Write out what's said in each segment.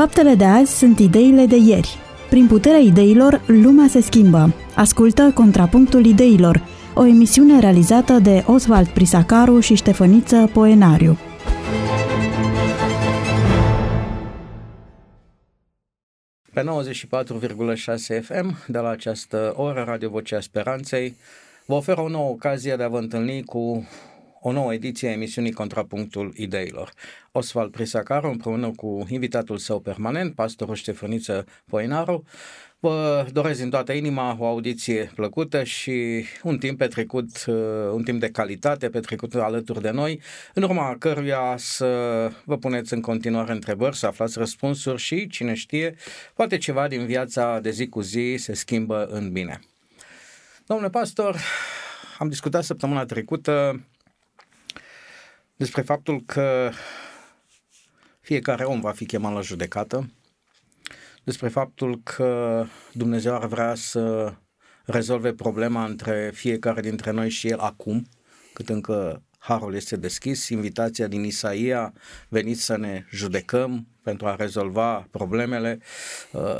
Faptele de azi sunt ideile de ieri. Prin puterea ideilor, lumea se schimbă. Ascultă Contrapunctul Ideilor, o emisiune realizată de Oswald Prisacaru și Ștefăniță Poenariu. Pe 94,6 FM, de la această oră, Radio Vocea Speranței vă oferă o nouă ocazie de a vă întâlni cu o nouă ediție a emisiunii Contrapunctul Ideilor. Oswald Prisacaru, împreună cu invitatul său permanent, pastorul Ștefăniță Poenariu, vă doresc din toată inima o audiție plăcută și un timp de calitate petrecut alături de noi, în urma căruia să vă puneți în continuare întrebări, să aflați răspunsuri și, cine știe, poate ceva din viața de zi cu zi se schimbă în bine. Domnule pastor, am discutat săptămâna trecută despre faptul că fiecare om va fi chemat la judecată, despre faptul că Dumnezeu ar vrea să rezolve problema între fiecare dintre noi și El acum, cât încă harul este deschis, invitația din Isaia, veniți să ne judecăm pentru a rezolva problemele,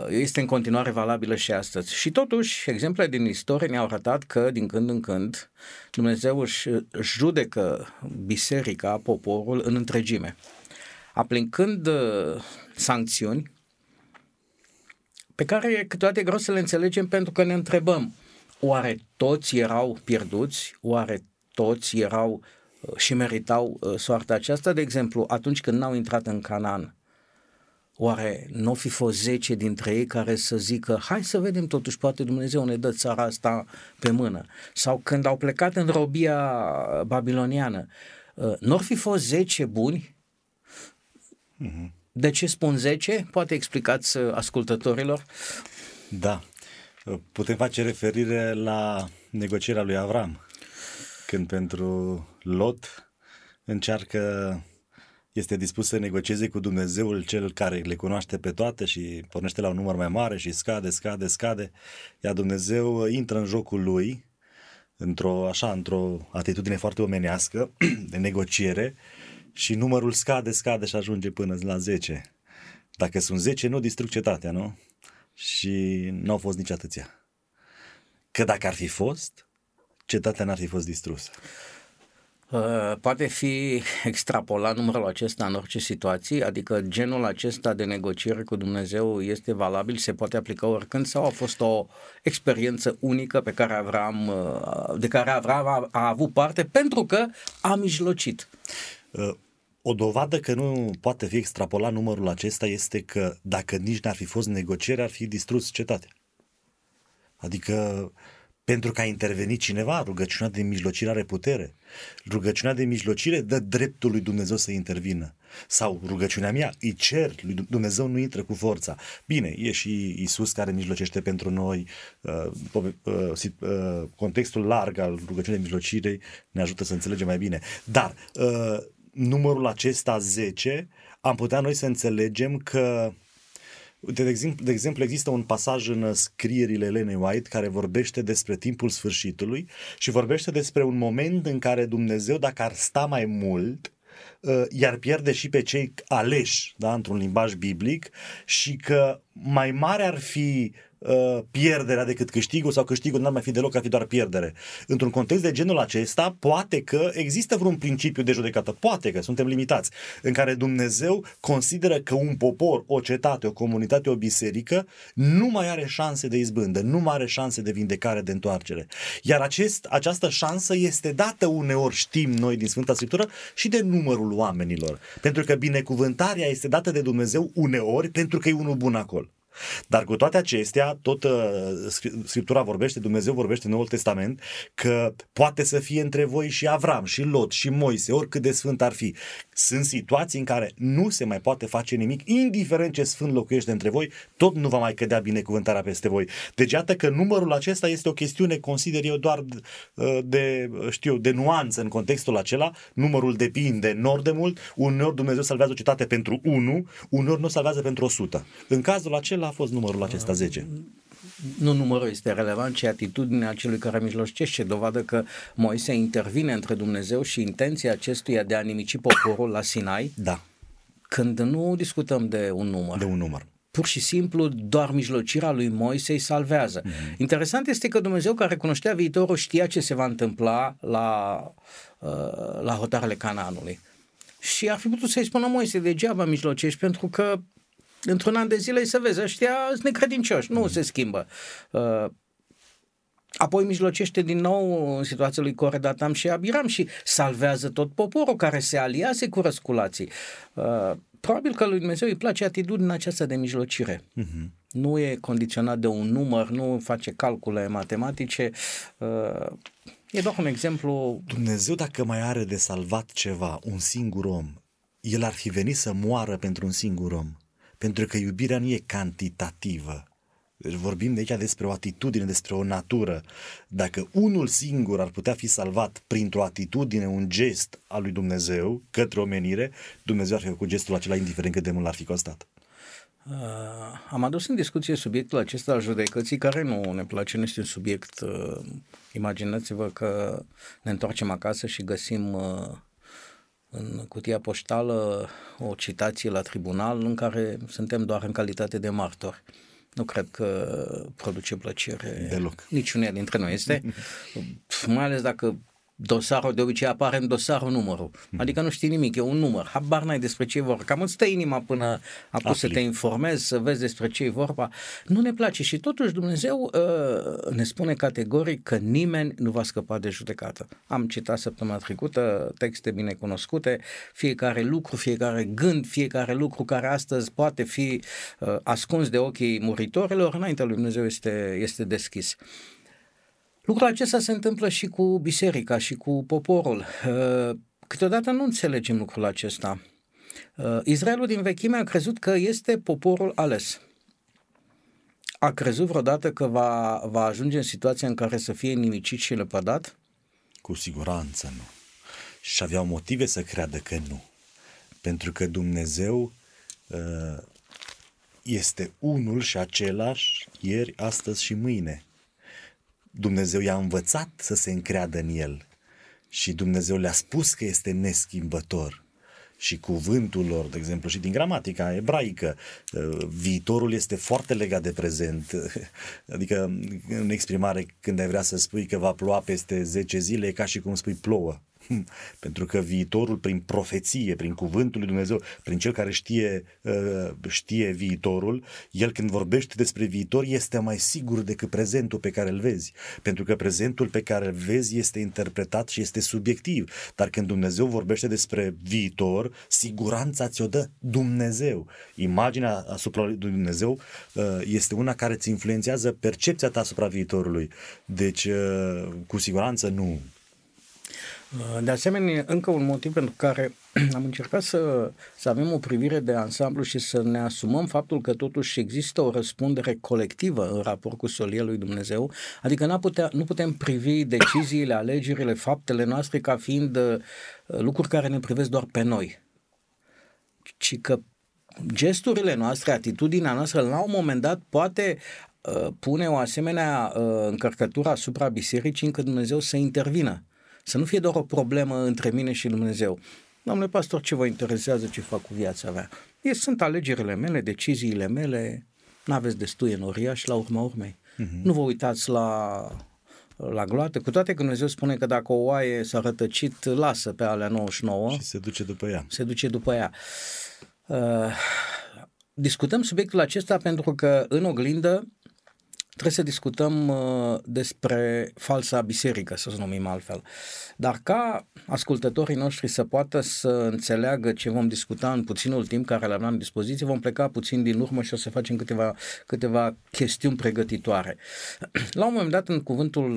este în continuare valabilă și astăzi. Și totuși, exemple din istorie ne-au arătat că din când în când Dumnezeu își judecă biserica, poporul în întregime, aplicând sancțiuni pe care câteodată e greu să le înțelegem, pentru că ne întrebăm, oare toți erau pierduți? Oare toți erau și meritau soarta aceasta? De exemplu, atunci când n-au intrat în Canaan, oare n-o fi fost 10 dintre ei care să zică, hai să vedem totuși, poate Dumnezeu ne dă țara asta pe mână? Sau când au plecat în robia babiloniană, n-or fi fost 10 buni? De ce spun 10? Poate explicați ascultătorilor? Da, putem face referire la negocierea lui Avram, când pentru Lot este dispus să negocieze cu Dumnezeul, cel care le cunoaște pe toate și pornește la un număr mai mare și scade, iar Dumnezeu intră în jocul lui într-o atitudine foarte omenească de negociere și numărul scade și ajunge până la 10. Dacă sunt 10, nu distrug cetatea, nu? Și n-au fost nici atâția. Că dacă ar fi fost, cetatea n-ar fi fost distrusă. Poate fi extrapolat numărul acesta în orice situație? Adică genul acesta de negociere cu Dumnezeu este valabil, se poate aplica oricând, sau a fost o experiență unică pe care Avram a avut parte pentru că a mijlocit? O dovadă că nu poate fi extrapolat numărul acesta este că dacă nici n-ar fi fost negociere, ar fi distrus cetatea. Adică pentru că a intervenit cineva, rugăciunea de mijlocire are putere. Rugăciunea de mijlocire dă dreptul lui Dumnezeu să intervină. Sau rugăciunea mea, îi cer, lui Dumnezeu nu intră cu forța. Bine, e și Isus care mijlocește pentru noi. Contextul larg al rugăciunii de mijlocire ne ajută să înțelegem mai bine. Dar numărul acesta 10, am putea noi să înțelegem că, de exemplu, există un pasaj în scrierile Lenei White care vorbește despre timpul sfârșitului și vorbește despre un moment în care Dumnezeu, dacă ar sta mai mult, i-ar pierde și pe cei aleși, da, într-un limbaj biblic, și că mai mare ar fi pierderea decât câștigul, sau câștigul n-ar mai fi deloc, ar fi doar pierdere. Într-un context de genul acesta, poate că există vreun principiu de judecată, poate că suntem limitați, în care Dumnezeu consideră că un popor, o cetate, o comunitate, o biserică nu mai are șanse de izbândă, nu mai are șanse de vindecare, de întoarcere. Iar această șansă este dată uneori, știm noi din Sfânta Scriptură, și de numărul oamenilor. Pentru că binecuvântarea este dată de Dumnezeu uneori pentru că e unul bun acolo. Dar cu toate acestea, tot Scriptura vorbește, Dumnezeu vorbește în Noul Testament că poate să fie între voi și Avram, și Lot, și Moise, oricât de sfânt ar fi. Sunt situații în care nu se mai poate face nimic, indiferent ce sfânt locuiește între voi, tot nu va mai cădea binecuvântarea peste voi. Deci iată că numărul acesta este o chestiune, consider eu, doar de nuanță în contextul acela. Numărul depinde nor de mult, uneori Dumnezeu salvează o cetate pentru 1, uneori nu salvează pentru 100. În cazul acela a fost numărul acesta 10. Nu numărul este relevant, ci atitudinea celui care mijlocește. Dovadă că Moise intervine între Dumnezeu și intenția acestuia de a nimici poporul la Sinai. Da. Când nu discutăm de un număr. De un număr. Pur și simplu, doar mijlocirea lui Moise îi salvează. Mm-hmm. Interesant este că Dumnezeu, care cunoștea viitorul, știa ce se va întâmpla la hotarele Canaanului. Și ar fi putut să-i spună Moise, degeaba mijlocești, pentru că într-un an de zile îi se vezi, ăștia sunt necredincioși, nu se schimbă. Apoi mijlocește din nou în situația lui Core, Datam și Abiram și salvează tot poporul care se aliase cu răsculații. Probabil că lui Dumnezeu îi place atitudinea aceasta de mijlocire. Uh-huh. Nu e condiționat de un număr, nu face calcule matematice. E doar un exemplu. Dumnezeu, dacă mai are de salvat ceva, un singur om, El ar fi venit să moară pentru un singur om. Pentru că iubirea nu e cantitativă. Deci vorbim de aici despre o atitudine, despre o natură. Dacă unul singur ar putea fi salvat printr-o atitudine, un gest al lui Dumnezeu către omenire, Dumnezeu ar fi făcut gestul acela indiferent cât de mult l-ar fi costat. Am adus în discuție subiectul acesta al judecății, care nu ne place, nu este un subiect. Imaginați-vă că ne întoarcem acasă și găsim în cutia poștală o citație la tribunal în care suntem doar în calitate de martori. Nu cred că produce plăcere deloc. Niciunea dintre noi este, mai ales dacă dosarul de obicei apare în dosarul numărul. Adică nu știi nimic, e un număr, habar n-ai despre ce e vorba. Cam îți stă inima până apoi să te informezi, să vezi despre ce e vorba. Nu ne place și totuși Dumnezeu ne spune categoric că nimeni nu va scăpa de judecată. Am citat săptămâna trecută texte binecunoscute, fiecare lucru, fiecare gând, fiecare lucru care astăzi poate fi ascuns de ochii muritorilor, înaintea lui Dumnezeu este deschis. Lucrul acesta se întâmplă și cu biserica și cu poporul. Câteodată nu înțelegem lucrul acesta. Israelul din vechime a crezut că este poporul ales. A crezut vreodată că va ajunge în situația în care să fie nimicit și lepădat? Cu siguranță nu. Și aveau motive să creadă că nu. Pentru că Dumnezeu este unul și același ieri, astăzi și mâine. Dumnezeu i-a învățat să se încreadă în El și Dumnezeu le-a spus că este neschimbător și cuvântul lor, de exemplu, și din gramatica ebraică, viitorul este foarte legat de prezent, adică în exprimare când ai vrea să spui că va ploua peste 10 zile e ca și cum spui plouă, pentru că viitorul prin profeție, prin cuvântul lui Dumnezeu, prin cel care știe viitorul, el când vorbește despre viitor este mai sigur decât prezentul pe care îl vezi, pentru că prezentul pe care îl vezi este interpretat și este subiectiv, dar când Dumnezeu vorbește despre viitor, siguranța ți-o dă Dumnezeu. Imaginea asupra lui Dumnezeu este una care îți influențează percepția ta asupra viitorului, deci cu siguranță nu. De asemenea, încă un motiv pentru care am încercat să avem o privire de ansamblu și să ne asumăm faptul că totuși există o răspundere colectivă în raport cu solia lui Dumnezeu, adică nu putem privi deciziile, alegerile, faptele noastre ca fiind lucruri care ne privesc doar pe noi, ci că gesturile noastre, atitudinea noastră la un moment dat poate pune o asemenea încărcătură asupra bisericii încât Dumnezeu să intervină. Să nu fie doar o problemă între mine și Dumnezeu. Doamne pastor, ce vă interesează ce fac cu viața mea? Sunt alegerile mele, deciziile mele, n-aveți destui în oriaș la urma urmei. Uh-huh. Nu vă uitați la gloată, cu toate că Dumnezeu spune că dacă o oaie s-a rătăcit, lasă pe alea 99. Și se duce după ea. Discutăm subiectul acesta pentru că în oglindă trebuie să discutăm despre falsa biserică, să o numim altfel. Dar ca ascultătorii noștri să poată să înțeleagă ce vom discuta în puținul timp care le avem la dispoziție, vom pleca puțin din urmă și o să facem câteva chestiuni pregătitoare. La un moment dat, în cuvântul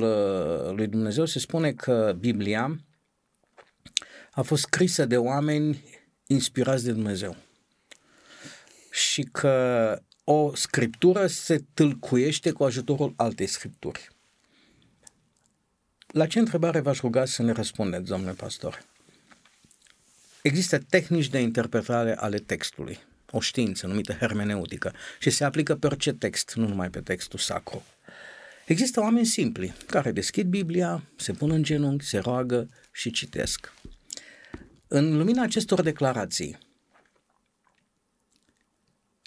lui Dumnezeu se spune că Biblia a fost scrisă de oameni inspirați de Dumnezeu și că o scriptură se tâlcuiește cu ajutorul altei scripturi. La ce întrebare v-aș ruga să ne răspundeți, domnule pastor? Există tehnici de interpretare ale textului, o știință numită hermeneutică, și se aplică pe orice text, nu numai pe textul sacru. Există oameni simpli care deschid Biblia, se pun în genunchi, se roagă și citesc. În lumina acestor declarații,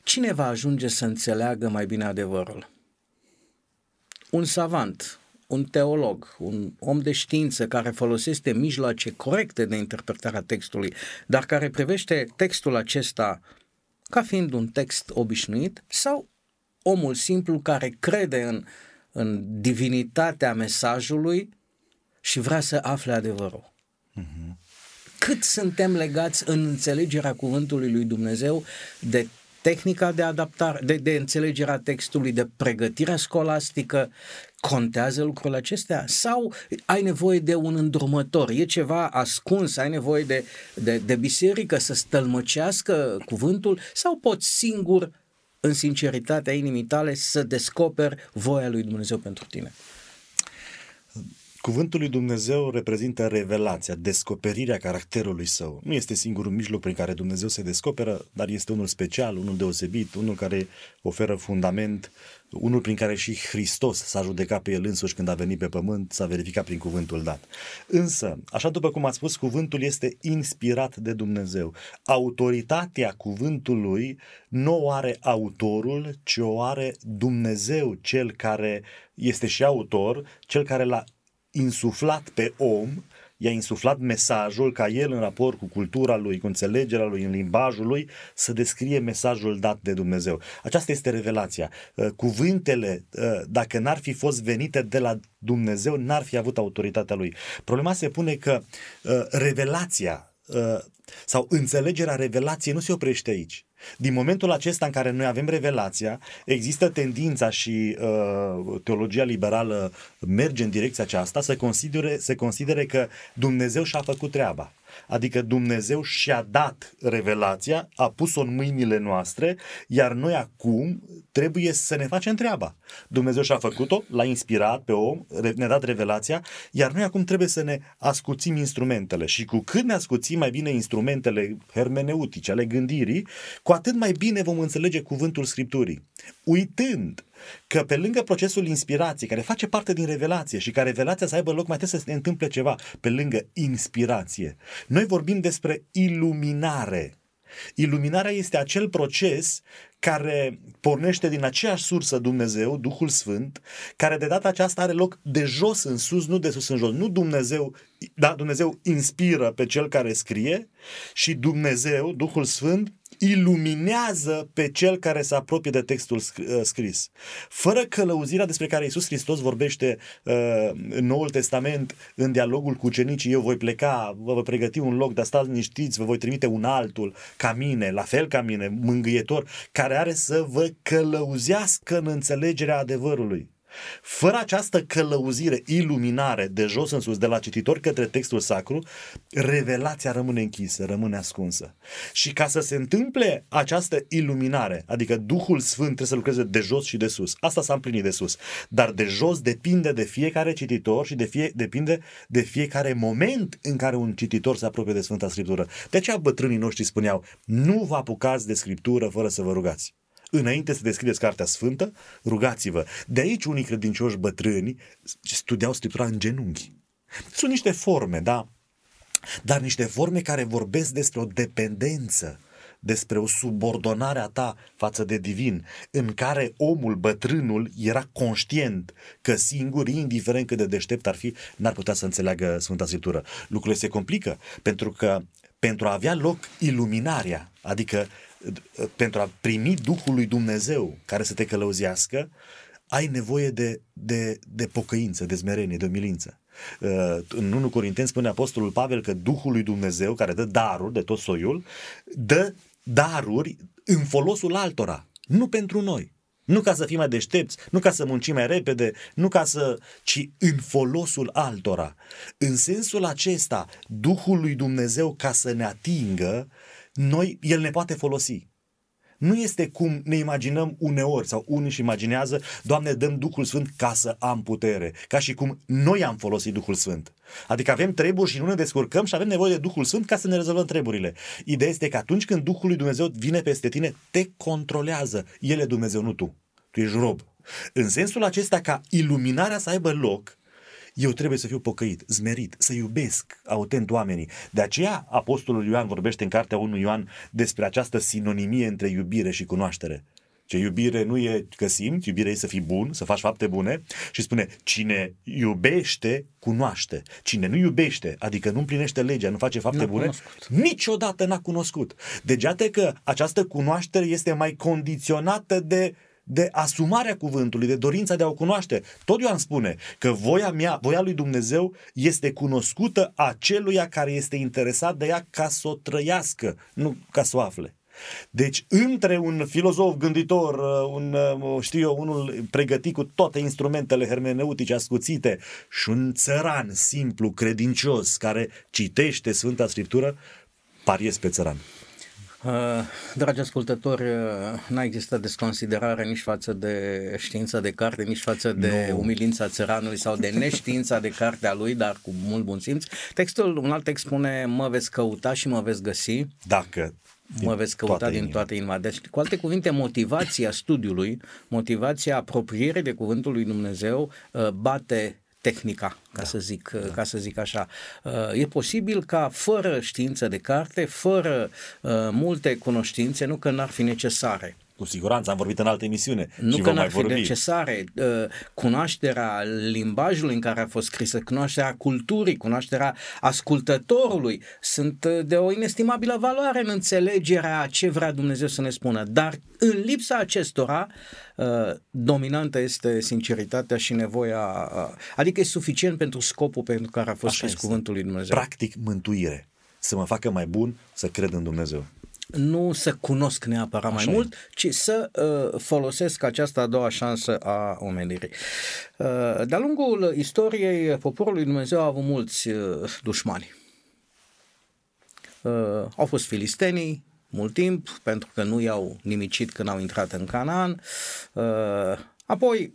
Cine va ajunge să înțeleagă mai bine adevărul? Un savant, un teolog, un om de știință care folosește mijloace corecte de interpretarea textului, dar care privește textul acesta ca fiind un text obișnuit, sau omul simplu care crede în divinitatea mesajului și vrea să afle adevărul. Uh-huh. Cât suntem legați în înțelegerea cuvântului lui Dumnezeu de tehnica de adaptare, de înțelegerea textului, de pregătirea scolastică? Contează lucrurile acestea? Sau ai nevoie de un îndrumător? E ceva ascuns? Ai nevoie de biserică să stălmăcească cuvântul? Sau poți singur, în sinceritatea inimii tale, să descoperi voia lui Dumnezeu pentru tine? Cuvântul lui Dumnezeu reprezintă revelația, descoperirea caracterului său. Nu este singurul mijloc prin care Dumnezeu se descoperă, dar este unul special, unul deosebit, unul care oferă fundament, unul prin care și Hristos s-a judecat pe el însuși când a venit pe pământ, s-a verificat prin cuvântul dat. Însă, așa după cum ați spus, cuvântul este inspirat de Dumnezeu. Autoritatea cuvântului nu o are autorul, ci o are Dumnezeu, cel care este și autor, cel care l-a insuflat pe om, i-a insuflat mesajul ca el, în raport cu cultura lui, cu înțelegerea lui, în limbajul lui, să descrie mesajul dat de Dumnezeu. Aceasta este revelația. Cuvintele, dacă n-ar fi fost venite de la Dumnezeu, n-ar fi avut autoritatea lui. Problema se pune că revelația sau înțelegerea revelației nu se oprește aici. Din momentul acesta în care noi avem revelația, există tendința și teologia liberală merge în direcția aceasta, se considere că Dumnezeu și-a făcut treaba. Adică Dumnezeu și-a dat revelația, a pus-o în mâinile noastre, iar noi acum trebuie să ne facem treaba. Dumnezeu și-a făcut-o, l-a inspirat pe om, ne-a dat revelația, iar noi acum trebuie să ne ascuțim instrumentele. Și cu cât ne ascuțim mai bine instrumentele hermeneutice, ale gândirii, cu atât mai bine vom înțelege cuvântul Scripturii. Uitând că pe lângă procesul inspirației, care face parte din revelație și ca revelația să aibă loc, mai trebuie să se întâmple ceva pe lângă inspirație. Noi vorbim despre iluminare. Iluminarea este acel proces care pornește din aceeași sursă, Dumnezeu, Duhul Sfânt, care de data aceasta are loc de jos în sus, nu de sus în jos. Nu Dumnezeu, da, Dumnezeu inspiră pe cel care scrie și Dumnezeu, Duhul Sfânt, iluminează pe cel care se apropie de textul scris. Fără călăuzirea despre care Isus Hristos vorbește în Noul Testament, în dialogul cu ucenicii, eu voi pleca, vă voi pregăti un loc, dar stați liniștiți, vă voi trimite un altul ca mine, la fel ca mine, mângâietor, care are să vă călăuzească în înțelegerea adevărului. Fără această călăuzire, iluminare de jos în sus, de la cititor către textul sacru, revelația rămâne închisă, rămâne ascunsă. Și ca să se întâmple această iluminare, adică Duhul Sfânt trebuie să lucreze de jos și de sus. Asta s-a împlinit de sus. Dar de jos depinde de fiecare cititor și depinde de fiecare moment în care un cititor se apropie de Sfânta Scriptură. De aceea bătrânii noștri spuneau, nu vă apucați de Scriptură fără să vă rugați. Înainte să deschideți Cartea Sfântă, rugați-vă. De aici unii credincioși bătrâni studiau Scriptura în genunchi. Sunt niște forme, da? Dar niște forme care vorbesc despre o dependență, despre o subordonare a ta față de divin, în care omul, bătrânul, era conștient că singur, indiferent cât de deștept ar fi, n-ar putea să înțeleagă Sfânta Scriptură. Lucrurile se complică, pentru că pentru a avea loc iluminarea, adică pentru a primi Duhul lui Dumnezeu care să te călăuzească, ai nevoie de pocăință, de zmerenie, de umilință. În 1 Corinteni spune Apostolul Pavel că Duhul lui Dumnezeu, care dă daruri de tot soiul, dă daruri în folosul altora, nu pentru noi. Nu ca să fim mai deștepți, nu ca să muncim mai repede, ci în folosul altora. În sensul acesta, Duhul lui Dumnezeu, ca să ne atingă, El ne poate folosi. Nu este cum ne imaginăm uneori, sau unii își imaginează, Doamne, dăm Duhul Sfânt ca să am putere, ca și cum noi am folosit Duhul Sfânt. Adică avem treburi și nu ne descurcăm și avem nevoie de Duhul Sfânt ca să ne rezolvăm treburile. Ideea este că atunci când Duhul lui Dumnezeu vine peste tine, te controlează. El e Dumnezeu, nu tu. Tu ești rob. În sensul acesta, ca iluminarea să aibă loc, Eu trebuie să fiu pocăit, zmerit, să iubesc autent oamenii. De aceea apostolul Ioan vorbește în cartea 1 Ioan despre această sinonimie între iubire și cunoaștere. Ce iubire nu e că simți, iubirea e să fii bun, să faci fapte bune, și spune cine iubește, cunoaște. Cine nu iubește, adică nu împlinește legea, nu face fapte bune, niciodată n-a cunoscut. Deci iată că această cunoaștere este mai condiționată de asumarea cuvântului, de dorința de a o cunoaște. Tot Ioan spune că voia mea, voia lui Dumnezeu este cunoscută aceluia care este interesat de ea ca să o trăiască, nu ca să o afle. Deci între un filozof gânditor, unul pregătit cu toate instrumentele hermeneutice ascuțite și un țăran simplu, credincios, care citește Sfânta Scriptură, pariez pe țăran. Dragi ascultători, n-a existat desconsiderare nici față de știința de carte, nici față de umilința țăranului sau de neștiința de cartea lui, dar cu mult bun simț. Textul, un alt text spune: mă veți căuta și mă veți găsi dacă mă veți căuta din toată inima. Deci, cu alte cuvinte, motivația studiului, motivația apropierii de cuvântul lui Dumnezeu bate tehnica, ca să zic așa. E posibil ca fără știință de carte, fără multe cunoștințe, nu că n-ar fi necesare. Cu siguranță, am vorbit în altă emisiune. Nu că n-ar fi necesare. Cunoașterea limbajului în care a fost scrisă, cunoașterea culturii, cunoașterea ascultătorului sunt de o inestimabilă valoare în înțelegerea ce vrea Dumnezeu să ne spună. Dar în lipsa acestora, dominantă este sinceritatea și nevoia, adică e suficient pentru scopul pentru care a fost scris cuvântul lui Dumnezeu. Practic mântuire. Să mă facă mai bun, să cred în Dumnezeu. Nu să cunosc neapărat mai mult, ci să folosesc această a doua șansă a omenirii. De-a lungul istoriei, poporul lui Dumnezeu a avut mulți dușmani. Au fost filistenii mult timp, pentru că nu i-au nimicit când au intrat în Canaan. Apoi,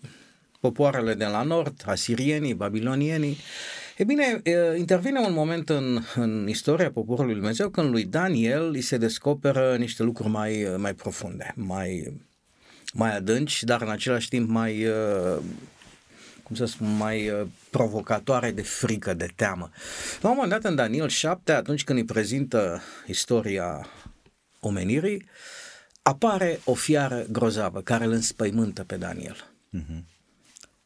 popoarele de la nord, asirienii, babilonienii. E bine, intervine un moment în istoria poporului lui Dumnezeu când lui Daniel îi se descoperă niște lucruri mai profunde, mai adânci, dar în același timp mai, cum să spun, mai provocatoare de frică, de teamă. La un moment dat, în Daniel 7, atunci când îi prezintă istoria omenirii, apare o fiară grozavă care îl înspăimântă pe Daniel.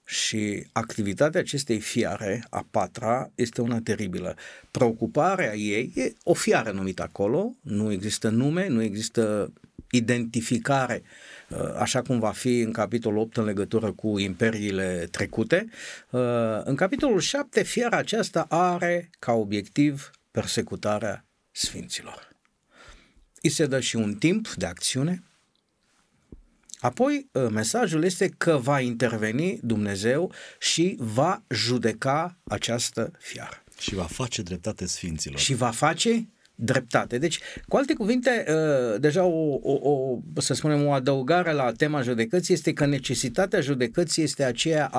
Și activitatea acestei fiare, a patra, este una teribilă. Preocuparea ei e o fiară numită acolo, nu există nume, nu există identificare, așa cum va fi în capitolul 8 în legătură cu imperiile trecute. În capitolul 7, fiara aceasta are ca obiectiv persecutarea sfinților. I se dă și un timp de acțiune. Apoi, mesajul este că va interveni Dumnezeu și va judeca această fiară. Și va face dreptate sfinților. Și va face dreptate. Deci, cu alte cuvinte, deja să spunem, o adăugare la tema judecății este că necesitatea judecății este aceea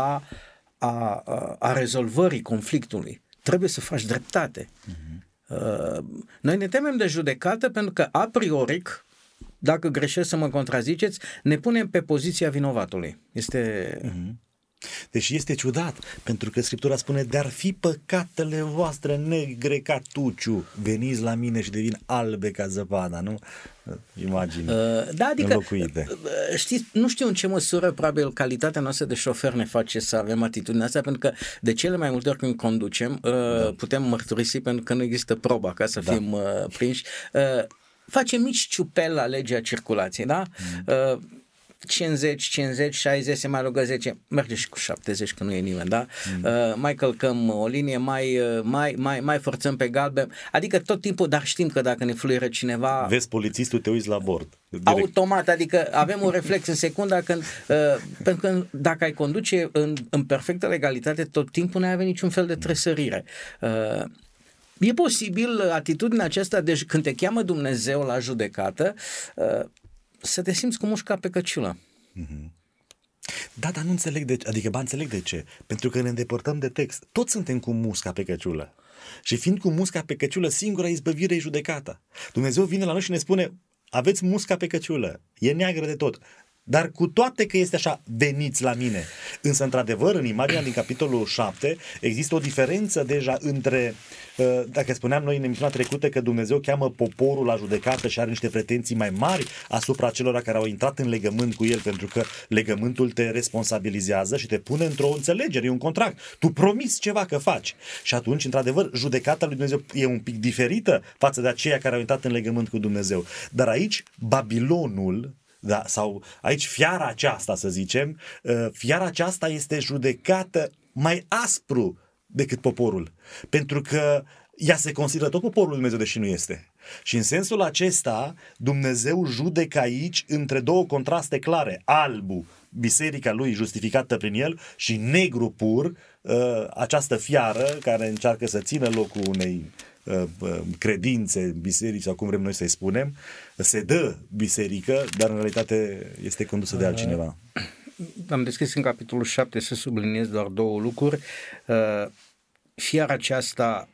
a rezolvării conflictului. Trebuie să faci dreptate. Noi ne temem de judecată pentru că, a prioric, dacă greșesc să mă contraziceți, ne punem pe poziția vinovatului. Este... Deci este ciudat, pentru că Scriptura spune: de-ar fi păcatele voastre negre ca tuciu, veniți la mine și devin albe ca zăpada, nu? Imagine. Da, adică, știți, nu știu în ce măsură probabil calitatea noastră de șofer ne face să avem atitudinea asta, pentru că de cele mai multe ori când conducem, putem mărturisi, pentru că nu există proba ca să fim prinși, facem mici ciupeli la legea circulației, da? 50, 60, se mai rugă 10, merge și cu 70 că nu e nimeni, da? Mai călcăm o linie, mai forțăm pe galben, adică tot timpul, dar știm că dacă ne fluieră cineva... Vezi polițistul, te uiți la bord. Direct. Automat, adică avem un reflex în secunda când, pentru că dacă ai conduce în perfectă legalitate, tot timpul nu ai avea niciun fel de tresărire. E posibil atitudinea aceasta, deci când te cheamă Dumnezeu la judecată, să te simți cu mușca pe căciulă. Da, dar nu înțeleg de ce. Adică, înțeleg de ce. Pentru că ne îndepărtăm de text. Toți suntem cu musca pe căciulă. Și fiind cu musca pe căciulă, singura izbăvire e judecata. Dumnezeu vine la noi și ne spune: aveți musca pe căciulă, e neagră de tot. Dar cu toate că este așa, veniți la mine. Însă, într-adevăr, în imaginea din capitolul 7 există o diferență deja între, dacă spuneam noi în emisiunea trecută că Dumnezeu cheamă poporul la judecată și are niște pretenții mai mari asupra celor care au intrat în legământ cu el, pentru că legământul te responsabilizează și te pune într-o înțelegere, un contract. Tu promiți ceva că faci. Și atunci, într-adevăr, judecata lui Dumnezeu e un pic diferită față de aceia care au intrat în legământ cu Dumnezeu. Dar aici, Babilonul, da, sau aici fiara aceasta, să zicem, fiara aceasta este judecată mai aspru decât poporul, pentru că ea se consideră tot poporul lui Dumnezeu, deși nu este. Și în sensul acesta, Dumnezeu judecă aici între două contraste clare: albul, biserica lui justificată prin el, și negru pur, această fiară care încearcă să țină locul unei credințe, biserici sau cum vrem noi să-i spunem. Se dă biserică, dar în realitate este condusă de altcineva. Am deschis în capitolul 7 să subliniez doar două lucruri. Fiara aceasta,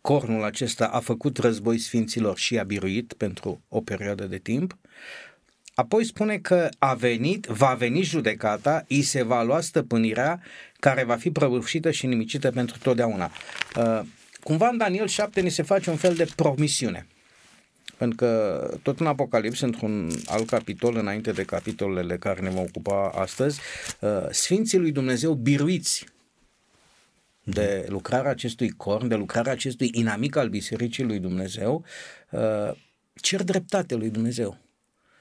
cornul acesta, a făcut război sfinților și a biruit pentru o perioadă de timp. Apoi spune că a venit, va veni judecata, îi se va lua stăpânirea, care va fi prăbușită și nimicită pentru totdeauna. Cumva în Daniel 7 ni se face un fel de promisiune, pentru că tot în Apocalips, într-un alt capitol, înainte de capitolele care ne vom ocupa astăzi, sfinții lui Dumnezeu biruiți de lucrarea acestui corn, de lucrarea acestui inamic al bisericii lui Dumnezeu, cer dreptate lui Dumnezeu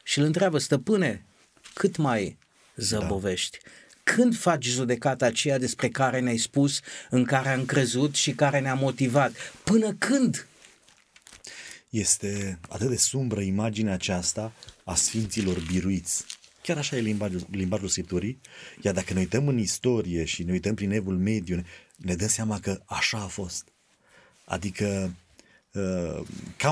și îl întreabă: stăpâne, cât mai zăbovești? Da. Când faci judecata aceea despre care ne-ai spus, în care am crezut și care ne-a motivat? Până când? Este atât de sumbră imaginea aceasta a sfinților biruiți. Chiar așa e limbajul Scripturii. Iar dacă ne uităm în istorie și ne uităm prin Evul Mediu, ne dăm seama că așa a fost. Adică ca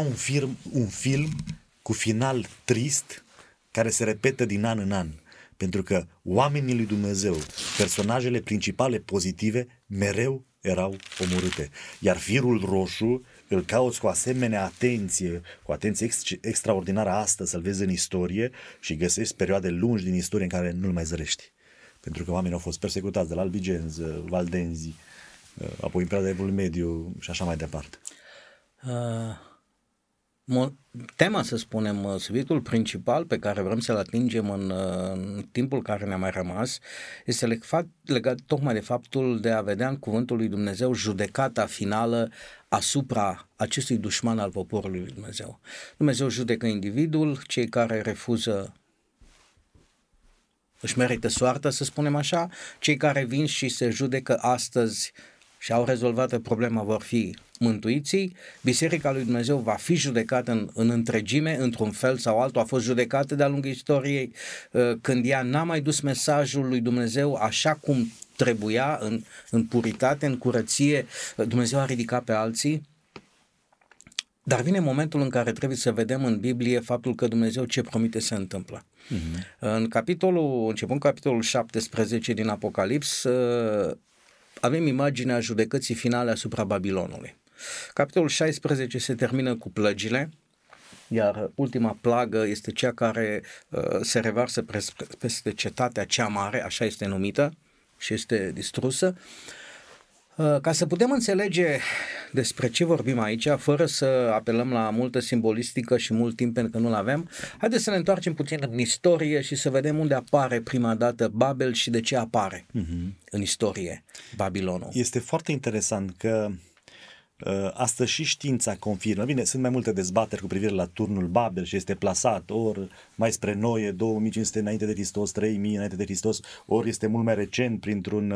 un film cu final trist care se repetă din an în an. Pentru că oamenii lui Dumnezeu, personajele principale pozitive, mereu erau omorâte. Iar firul roșu îl cauți cu asemenea atenție, cu atenție extraordinară astăzi, să-l vezi în istorie și găsești perioade lungi din istorie în care nu-l mai zărești. Pentru că oamenii au fost persecutați, de la albigenzi, valdenzi, apoi în perioada Evul Mediu și așa mai departe. Tema, să spunem, subiectul principal pe care vrem să-l atingem în timpul care ne-a mai rămas, este legat tocmai de faptul de a vedea în cuvântul lui Dumnezeu judecata finală asupra acestui dușman al poporului lui Dumnezeu. Dumnezeu judecă individul, cei care refuză își merită soarta, să spunem așa, cei care vin și se judecă astăzi și au rezolvat problema vor fi mântuiții. Biserica lui Dumnezeu va fi judecată în întregime, într-un fel sau altul. A fost judecată de-a lungul istoriei, când ea n-a mai dus mesajul lui Dumnezeu așa cum trebuia, în puritate, în curăție. Dumnezeu a ridicat pe alții. Dar vine momentul în care trebuie să vedem în Biblie faptul că Dumnezeu ce promite se întâmplă. Începând capitolul 17 din Apocalips, avem imaginea judecății finale asupra Babilonului. Capitolul 16 se termină cu plăgile, iar ultima plagă este cea care se revarsă peste cetatea cea mare, așa este numită, și este distrusă. Ca să putem înțelege despre ce vorbim aici, fără să apelăm la multă simbolistică și mult timp pentru că nu-l avem, haideți să ne întoarcem puțin în istorie și să vedem unde apare prima dată Babel și de ce apare în istorie Babilonul. Este foarte interesant că astăzi și știința confirmă. Bine, sunt mai multe dezbateri cu privire la turnul Babel și este plasat ori mai spre Noe, 2500 înainte de Hristos, 3000 înainte de Hristos, ori este mult mai recent printr-un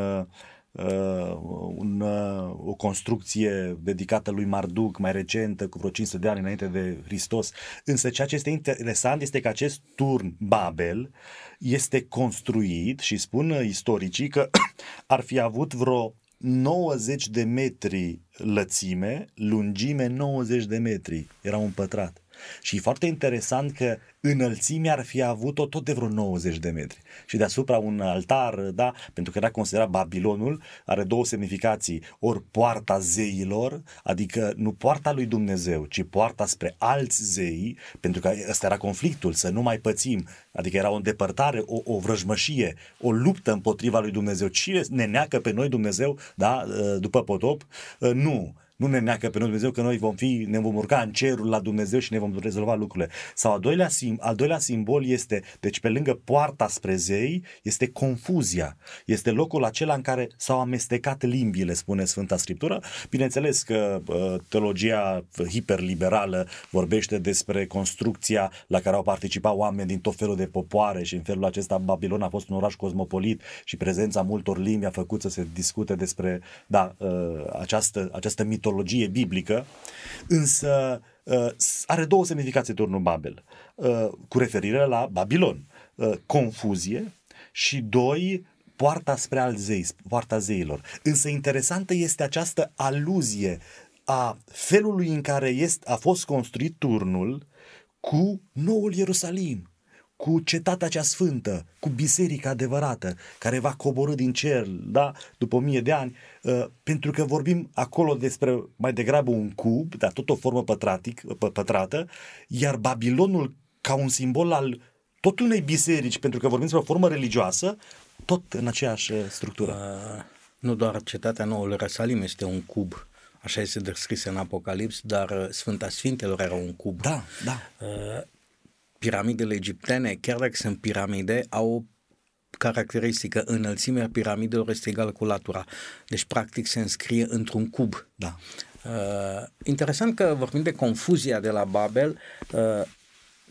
o construcție dedicată lui Marduc, mai recentă, cu vreo 500 de ani înainte de Hristos. Însă ceea ce este interesant este că acest turn Babel este construit și spun istoricii că ar fi avut vreo 90 de metri lățime, lungime 90 de metri, era un pătrat. Și e foarte interesant că înălțimea ar fi avut-o tot de vreo 90 de metri. Și deasupra un altar, da, pentru că era considerat Babilonul, are două semnificații. Ori poarta zeilor, adică nu poarta lui Dumnezeu, ci poarta spre alți zei, pentru că ăsta era conflictul, să nu mai pățim. Adică era o îndepărtare, o vrăjmășie, o luptă împotriva lui Dumnezeu. Cine ne neacă pe noi Dumnezeu, da, după potop? Nu ne neacă pe noi Dumnezeu, că noi ne vom urca în cerul la Dumnezeu și ne vom rezolva lucrurile. Sau al doilea simbol este, deci pe lângă poarta spre zei, este confuzia. Este locul acela în care s-au amestecat limbile, spune Sfânta Scriptură. Bineînțeles că teologia hiperliberală vorbește despre construcția la care au participat oameni din tot felul de popoare și în felul acesta Babilon a fost un oraș cosmopolit și prezența multor limbi a făcut să se discute despre această mitologie biblică, însă are două semnificații turnul Babel, cu referire la Babilon, confuzie și doi, poarta spre alți zei, poarta zeilor. Însă interesantă este această aluzie a felului în care a fost construit turnul cu Noul Ierusalim, cu cetatea cea sfântă, cu biserica adevărată, care va coborî din cer, da, după 1000 de ani, pentru că vorbim acolo despre mai degrabă un cub, dar tot o formă pătrată, iar Babilonul ca un simbol al tot unei biserici, pentru că vorbim despre o formă religioasă, tot în aceeași structură. Nu doar cetatea Noului Ierusalim este un cub, așa este descris în Apocalips, dar Sfânta Sfintelor era un cub. Da, da. Piramidele egiptene, chiar dacă sunt piramide, au o caracteristică. Înălțimea piramidelor este egală cu latura. Deci, practic, se înscrie într-un cub. Da. Interesant că vorbim de confuzia de la Babel.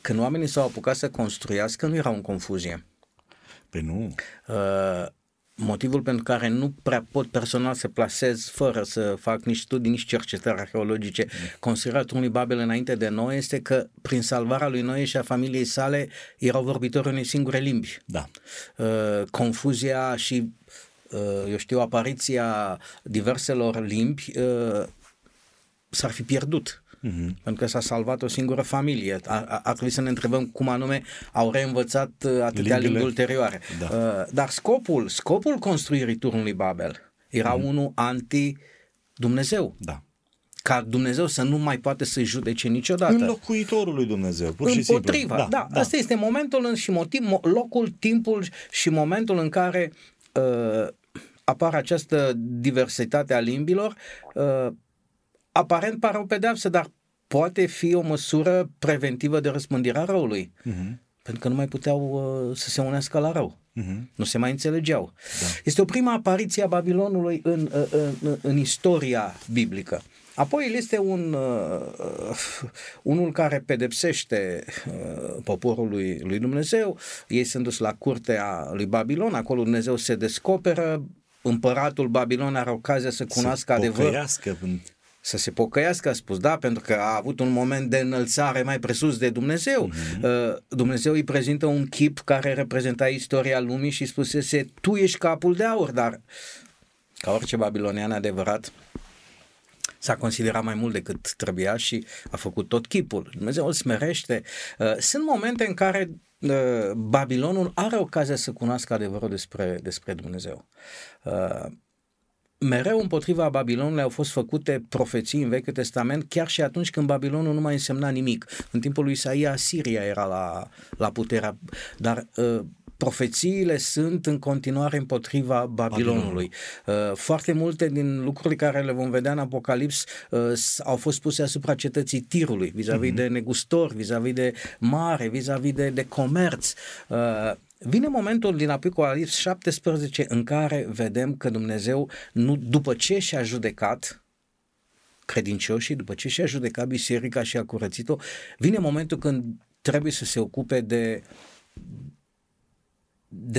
Când oamenii s-au apucat să construiască, nu erau în confuzie. Păi nu. Motivul pentru care nu prea pot personal să plasez fără să fac nici studii, nici cercetări arheologice considerat unui Babel înainte de Noe este că prin salvarea lui Noe și a familiei sale erau vorbitori unei singure limbi. Da. Confuzia și apariția diverselor limbi s-ar fi pierdut. Pentru că s-a salvat o singură familie. Ar trebui să ne întrebăm cum anume au reînvățat atâtea limbi ulterioare. Da. Dar scopul construirii turnului Babel era unul anti-Dumnezeu. Da. Ca Dumnezeu să nu mai poate să-i judece niciodată. Înlocuitorul lui Dumnezeu, pur și simplu. Împotriva, da. Asta este momentul și motiv, locul, timpul și momentul în care apare această diversitate a limbilor. Aparent pare o pedeapsă, dar poate fi o măsură preventivă de răspândire a răului. Pentru că nu mai puteau să se unească la rău. Nu se mai înțelegeau. Da. Este o prima apariție a Babilonului în istoria biblică. Apoi el este unul care pedepsește poporul lui Dumnezeu. Ei sunt dus la curtea lui Babilon, acolo Dumnezeu se descoperă, împăratul Babilon are ocazia să cunoască adevărul. Să se pocăiască, a spus, da, pentru că a avut un moment de înălțare mai presus de Dumnezeu. Dumnezeu îi prezintă un chip care reprezenta istoria lumii și spusese, tu ești capul de aur, dar ca orice babilonian adevărat s-a considerat mai mult decât trebuia și a făcut tot chipul. Dumnezeu îl smerește. Sunt momente în care Babilonul are ocazia să cunoască adevărul despre Dumnezeu. Mereu împotriva Babilonului au fost făcute profeții în Vechiul Testament, chiar și atunci când Babilonul nu mai însemna nimic. În timpul lui Isaia, Siria era la puterea, dar profețiile sunt în continuare împotriva Babilonului. Foarte multe din lucrurile care le vom vedea în Apocalips au fost puse asupra cetății Tirului, vis-a-vis de negustori, vis-a-vis de mare, vis-a-vis de comerț. Vine momentul din Apocalips 17 în care vedem că Dumnezeu, după ce și-a judecat credincioșii, după ce și-a judecat biserica și a curățit-o, vine momentul când trebuie să se ocupe de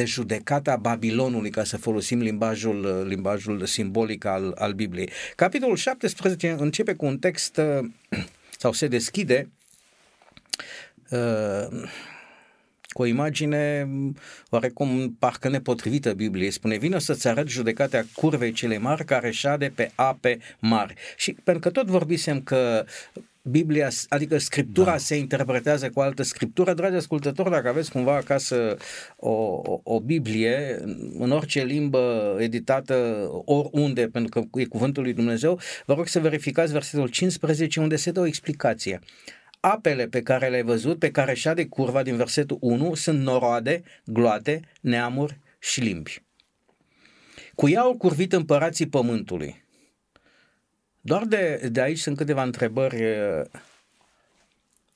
judecata Babilonului, ca să folosim limbajul simbolic al Bibliei. Capitolul 17 începe cu un text, sau se deschide, cu o imagine oarecum parcă nepotrivită Bibliei. Spune, vină să-ți arăt judecatea curvei cele mari care șade pe ape mari. Și pentru că tot vorbisem că Biblia, adică Scriptura se interpretează cu altă Scriptură. Dragi ascultători, dacă aveți cumva acasă o Biblie, în orice limbă editată, oriunde, pentru că e cuvântul lui Dumnezeu, vă rog să verificați versetul 15, unde se dă o explicație. Apele pe care le-ai văzut, pe care șade curva din versetul 1, sunt noroade, gloate, neamuri și limbi. Cu ea au curvit împărații pământului. Doar de aici sunt câteva întrebări.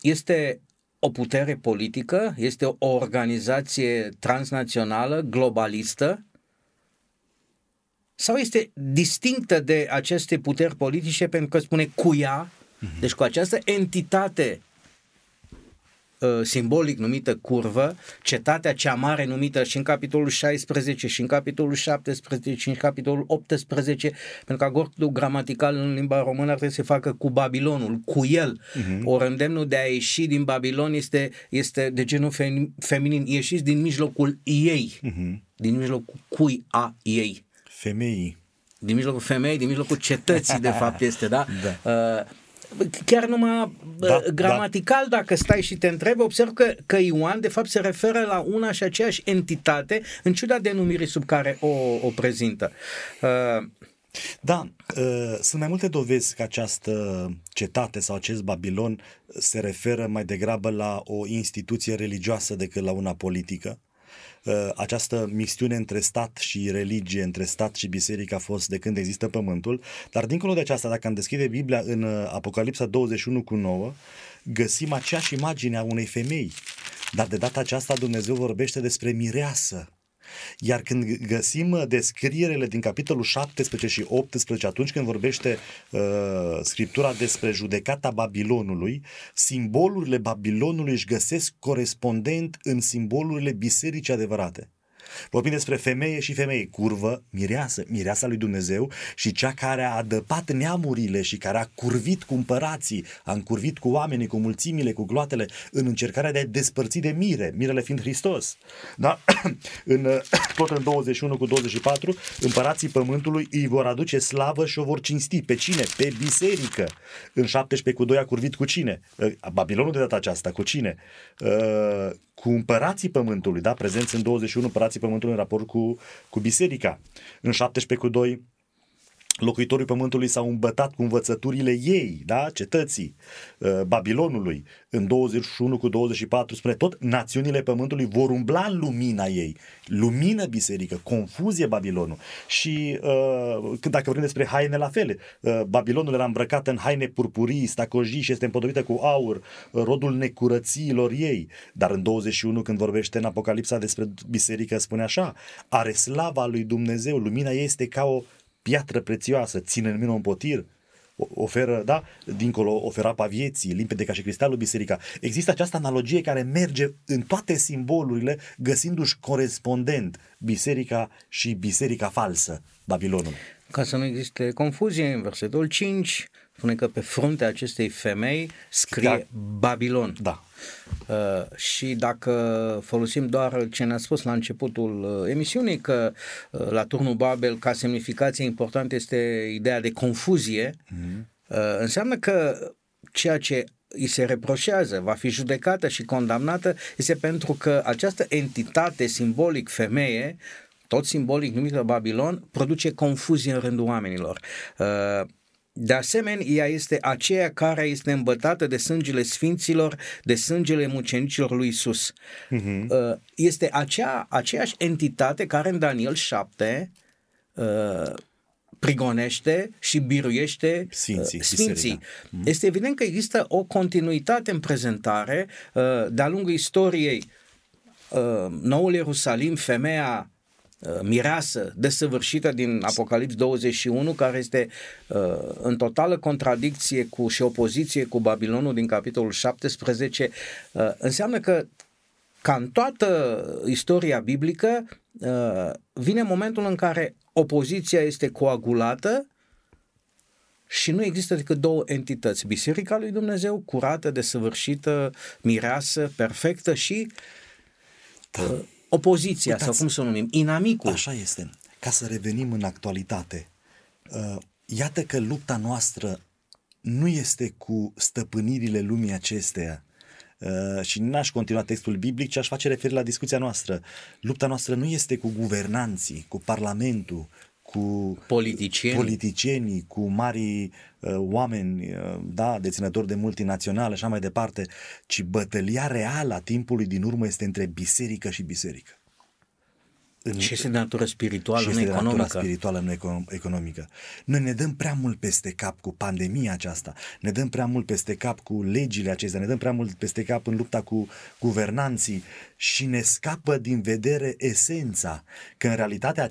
Este o putere politică? Este o organizație transnațională, globalistă? Sau este distinctă de aceste puteri politice pentru că spune cu ea? Deci cu această entitate simbolic numită curvă, cetatea cea mare numită și în capitolul 16 și în capitolul 17 și în capitolul 18, pentru că acordul gramatical în limba română trebuie să se facă cu Babilonul, cu el. Ori îndemnul de a ieși din Babilon este de genul feminin, ieșiți din mijlocul ei, din mijlocul cui a ei. Femeii. Din mijlocul femei, din mijlocul cetății, de fapt este, da? Da. Chiar numai gramatical, dacă stai și te întrebi, observ că Ioan de fapt se referă la una și aceeași entitate, în ciuda denumirii sub care o prezintă. Sunt mai multe dovezi că această cetate sau acest Babilon se referă mai degrabă la o instituție religioasă decât la una politică. Această mixtiune între stat și religie, între stat și biserică a fost de când există pământul, dar dincolo de aceasta, dacă am deschide Biblia în Apocalipsa 21:9, găsim aceeași imagine a unei femei, dar de data aceasta Dumnezeu vorbește despre mireasă. Iar când găsim descrierele din capitolul 17 și 18, atunci când vorbește Scriptura despre judecata Babilonului, simbolurile Babilonului își găsesc corespondent în simbolurile bisericii adevărate. Vorbim despre femeie și femeie, curvă, mireasă, mireasa lui Dumnezeu și cea care a adăpat neamurile și care a curvit cu împărații, a încurvit cu oamenii, cu mulțimile, cu gloatele, în încercarea de a despărți de mirele fiind Hristos. Da? Tot în 21:24, împărații pământului îi vor aduce slavă și o vor cinsti. Pe cine? Pe biserică. În 17:2 a curvit cu cine? Babilonul de data aceasta, cu cine? Cu împărații pământului, da? Prezenți în 21 împărații pământului în raport cu biserica. În 17:2 locuitorii pământului s-au îmbătat cu învățăturile ei, da? Cetății Babilonului. În 21:24 spune tot, națiunile pământului vor umbla în lumina ei. Lumină biserică, confuzie Babilonul. Și dacă vorbim despre haine, la fel, Babilonul era îmbrăcat în haine purpurii, stacojii și este împodobită cu aur, rodul necurățiilor ei. Dar în 21, când vorbește în Apocalipsa despre biserică, spune așa: are slava lui Dumnezeu, lumina ei este ca o piatră prețioasă, ține în mine un potir, oferă, da, dincolo oferă apa vieții, limpede ca și cristalul biserica. Există această analogie care merge în toate simbolurile, găsindu-și corespondent biserica și biserica falsă, Babilonul. Ca să nu existe confuzie, în versetul 5 spune că pe fruntea acestei femei scrie Babilon. Da. Și dacă folosim doar ce ne-a spus la începutul emisiunii, că la turnul Babel ca semnificație importantă este ideea de confuzie, înseamnă că ceea ce îi se reproșează, va fi judecată și condamnată, este pentru că această entitate simbolic femeie, tot simbolic numită Babilon, produce confuzie în rândul oamenilor. De asemenea, ea este aceea care este îmbătată de sângele sfinților, de sângele mucenicilor lui Isus. Este aceeași entitate care în Daniel 7 prigonește și biruiește sfinții. Este evident că există o continuitate în prezentare de-a lungul istoriei. Noul Ierusalim, femeia mireasă desăvârșită din Apocalips 21, care este în totală contradicție și opoziție cu Babilonul din capitolul 17, înseamnă că, ca în toată istoria biblică, vine momentul în care opoziția este coagulată și nu există decât două entități: biserica lui Dumnezeu, curată, desăvârșită, mireasă, perfectă, și opoziția, sau cum să o numim, inamicul. Așa este. Ca să revenim în actualitate, iată că lupta noastră nu este cu stăpânirile lumii acesteia. Și n-aș continua textul biblic, ci aș face referire la discuția noastră. Lupta noastră nu este cu guvernanții, cu parlamentul, cu politicienii, cu marii oameni, deținători de multinaționale, așa mai departe, ci bătălia reală a timpului din urmă este între biserică și biserică. Și este de natură spirituală, nu economică. Noi ne dăm prea mult peste cap cu pandemia aceasta, ne dăm prea mult peste cap cu legile acestea, ne dăm prea mult peste cap în lupta cu guvernanții și ne scapă din vedere esența, că în realitate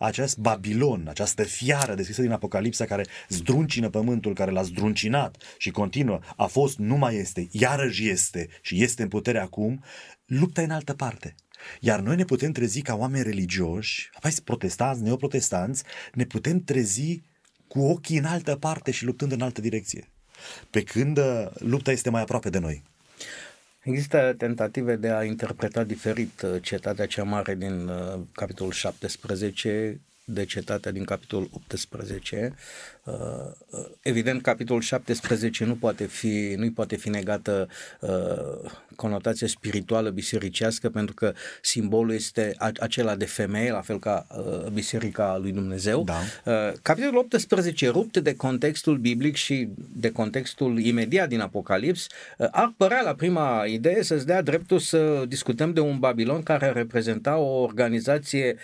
acest Babilon, această fiară descrisă din Apocalipsa care zdruncină pământul, care l-a zdruncinat și continuă, a fost, nu mai este, iarăși este și este în putere acum, lupta e în altă parte. Iar noi ne putem trezi ca oameni religioși, aveți protestanți, neoprotestanți, ne putem trezi cu ochii în altă parte și luptând în altă direcție, pe când lupta este mai aproape de noi. Există tentative de a interpreta diferit cetatea cea mare din capitolul 17 de cetatea din capitolul 18. Evident, capitolul 17 nu poate fi negată conotația spirituală bisericească, pentru că simbolul este acela de femeie, la fel ca biserica lui Dumnezeu. Da. Capitolul 18, rupt de contextul biblic și de contextul imediat din Apocalips, ar părea la prima idee să-ți dea dreptul să discutăm de un Babilon care reprezenta o organizație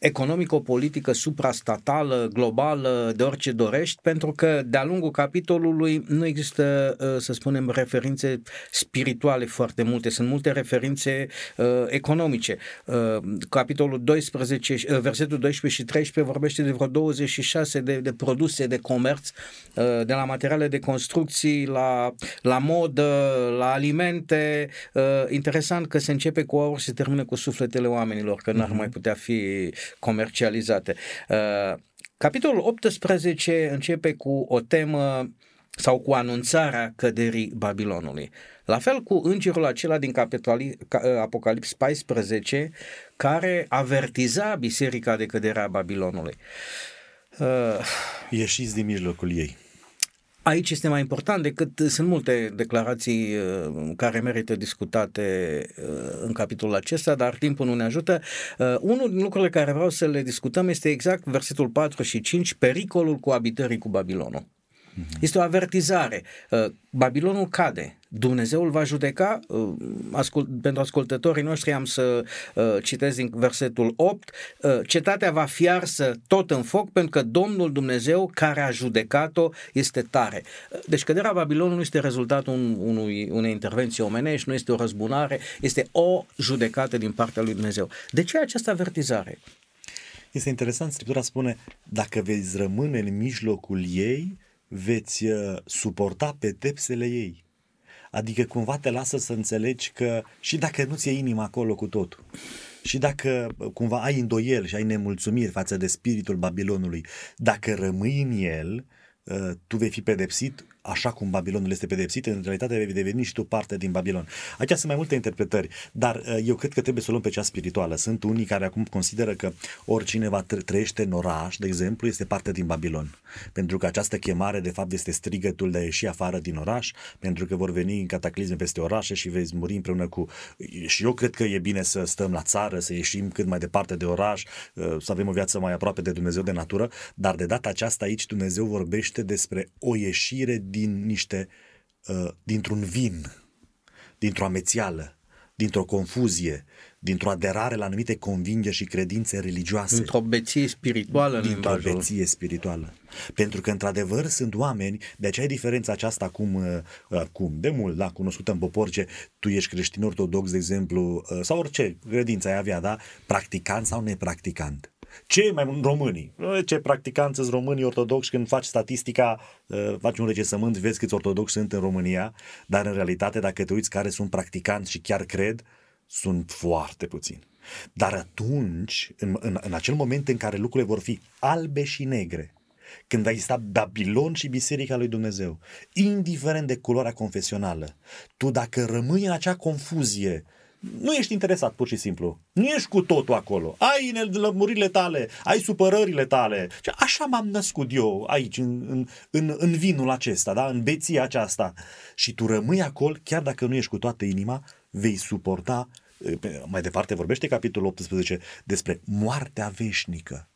economico-politică, suprastatală, globală, de orice dorești, pentru că de-a lungul capitolului nu există, să spunem, referințe spirituale foarte multe, sunt multe referințe economice. Capitolul 12, versetul 12 și 13 vorbește de vreo 26 de produse de comerț, de la materiale de construcții, la modă, la alimente. Interesant că se începe cu aur și se termină cu sufletele oamenilor, că n-ar mai putea fi comercializate. Capitolul 18 începe cu o temă sau cu anunțarea căderii Babilonului. La fel cu îngerul acela din Apocalips 14, care avertiza biserica de căderea Babilonului. Ieșiți din mijlocul ei. Aici este mai important decât sunt multe declarații care merită discutate în capitolul acesta, dar timpul nu ne ajută. Unul din lucrurile care vreau să le discutăm este exact versetul 4 și 5, pericolul coabitării cu Babilonul. Este o avertizare. Babilonul cade. Dumnezeul va judeca. Pentru ascultătorii noștri am să citesc din versetul 8. Cetatea va fi arsă tot în foc, pentru că Domnul Dumnezeu care a judecat-o este tare. Deci căderea Babilonului este rezultatul unei intervenții omenești, nu este o răzbunare, este o judecată din partea lui Dumnezeu. De ce această avertizare? Este interesant, Scriptura spune, dacă veți rămâne în mijlocul ei, veți suporta pedepsele ei. Adică cumva te lasă să înțelegi că și dacă nu-ți e inima acolo cu totul, și dacă cumva ai îndoieli și ai nemulțumiri față de spiritul Babilonului, dacă rămâi în el, tu vei fi pedepsit așa cum Babilonul este pedepsit, în realitate vei deveni și tu parte din Babilon. Aici sunt mai multe interpretări, dar eu cred că trebuie să o luăm pe cea spirituală. Sunt unii care acum consideră că oricineva trăiește în oraș, de exemplu, este parte din Babilon, pentru că această chemare de fapt este strigătul de a ieși afară din oraș, pentru că vor veni în cataclisme peste orașe și vei muri împreună cu... Și eu cred că e bine să stăm la țară, să ieșim cât mai departe de oraș, să avem o viață mai aproape de Dumnezeu, de natură, dar de data aceasta aici Dumnezeu vorbește despre o ieșire dintr-un vin, dintr-o amețeală, dintr-o confuzie, dintr-o aderare la anumite convingeri și credințe religioase. Dintr-o beție spirituală. Pentru că, într-adevăr, sunt oameni, de aceea e diferența aceasta acum de mult, da, cunoscută în popor, ce tu ești creștin ortodox, de exemplu, sau orice credință ai avea, da, practicant sau nepracticant. Ce mai mult românii? Ce practicanți sunt românii ortodoxi? Când faci statistica, faci un recensământ, vezi câți ortodoxi sunt în România, dar în realitate, dacă te uiți care sunt practicanți și chiar cred, sunt foarte puțini. Dar atunci, în acel moment în care lucrurile vor fi albe și negre, când va exista Babilon și Biserica lui Dumnezeu, indiferent de culoarea confesională, tu dacă rămâi în acea confuzie nu ești interesat, pur și simplu. Nu ești cu totul acolo. Ai nelămuririle tale, ai supărările tale. Așa m-am născut eu aici, în vinul acesta, da? În beția aceasta. Și tu rămâi acolo, chiar dacă nu ești cu toată inima, vei suporta. Mai departe vorbește capitolul 18 despre moartea veșnică.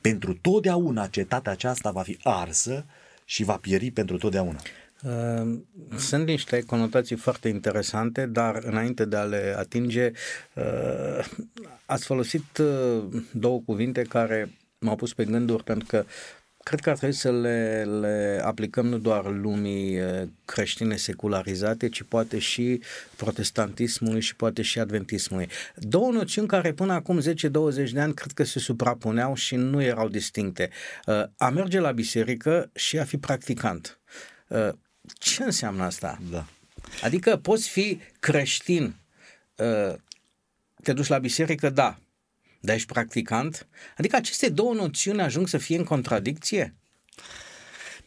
Pentru totdeauna cetatea aceasta va fi arsă și va pieri pentru totdeauna. Sunt niște conotații foarte interesante, dar înainte de a le atinge, ați folosit două cuvinte care m-au pus pe gânduri, pentru că cred că ar trebui să le aplicăm nu doar lumii creștine secularizate, ci poate și protestantismului și poate și adventismului. Două noțiuni care până acum 10-20 de ani cred că se suprapuneau și nu erau distincte. A merge la biserică și a fi practicant. Ce înseamnă asta? Da. Adică poți fi creștin, te duci la biserică, da, dar ești practicant? Adică aceste două noțiuni ajung să fie în contradicție?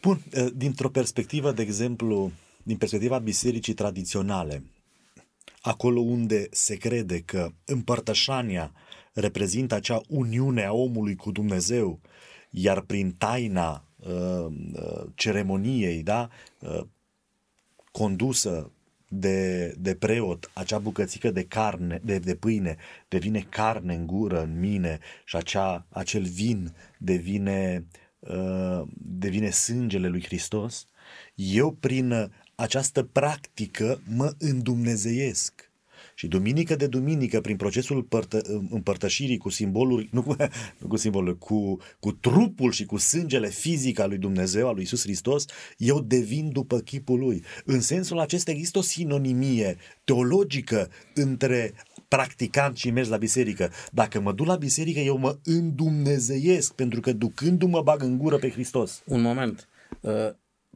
Bun, dintr-o perspectivă, de exemplu, din perspectiva bisericii tradiționale, acolo unde se crede că împărtășania reprezintă acea uniune a omului cu Dumnezeu, iar prin taina ceremoniei, da, condusă de preot, acea bucățică de carne, de pâine devine carne în gură, în mine, și acel vin devine sângele lui Hristos. Eu prin această practică mă îndumnezeiesc. Și duminică de duminică, prin procesul împărtășirii cu simboluri, cu trupul și cu sângele fizic al lui Dumnezeu, al lui Isus Hristos, eu devin după chipul lui. În sensul acesta există o sinonimie teologică între practicant și mergi la biserică. Dacă mă duc la biserică, eu mă îndumnezeiesc, pentru că ducându-mă bag în gură pe Hristos. Un moment,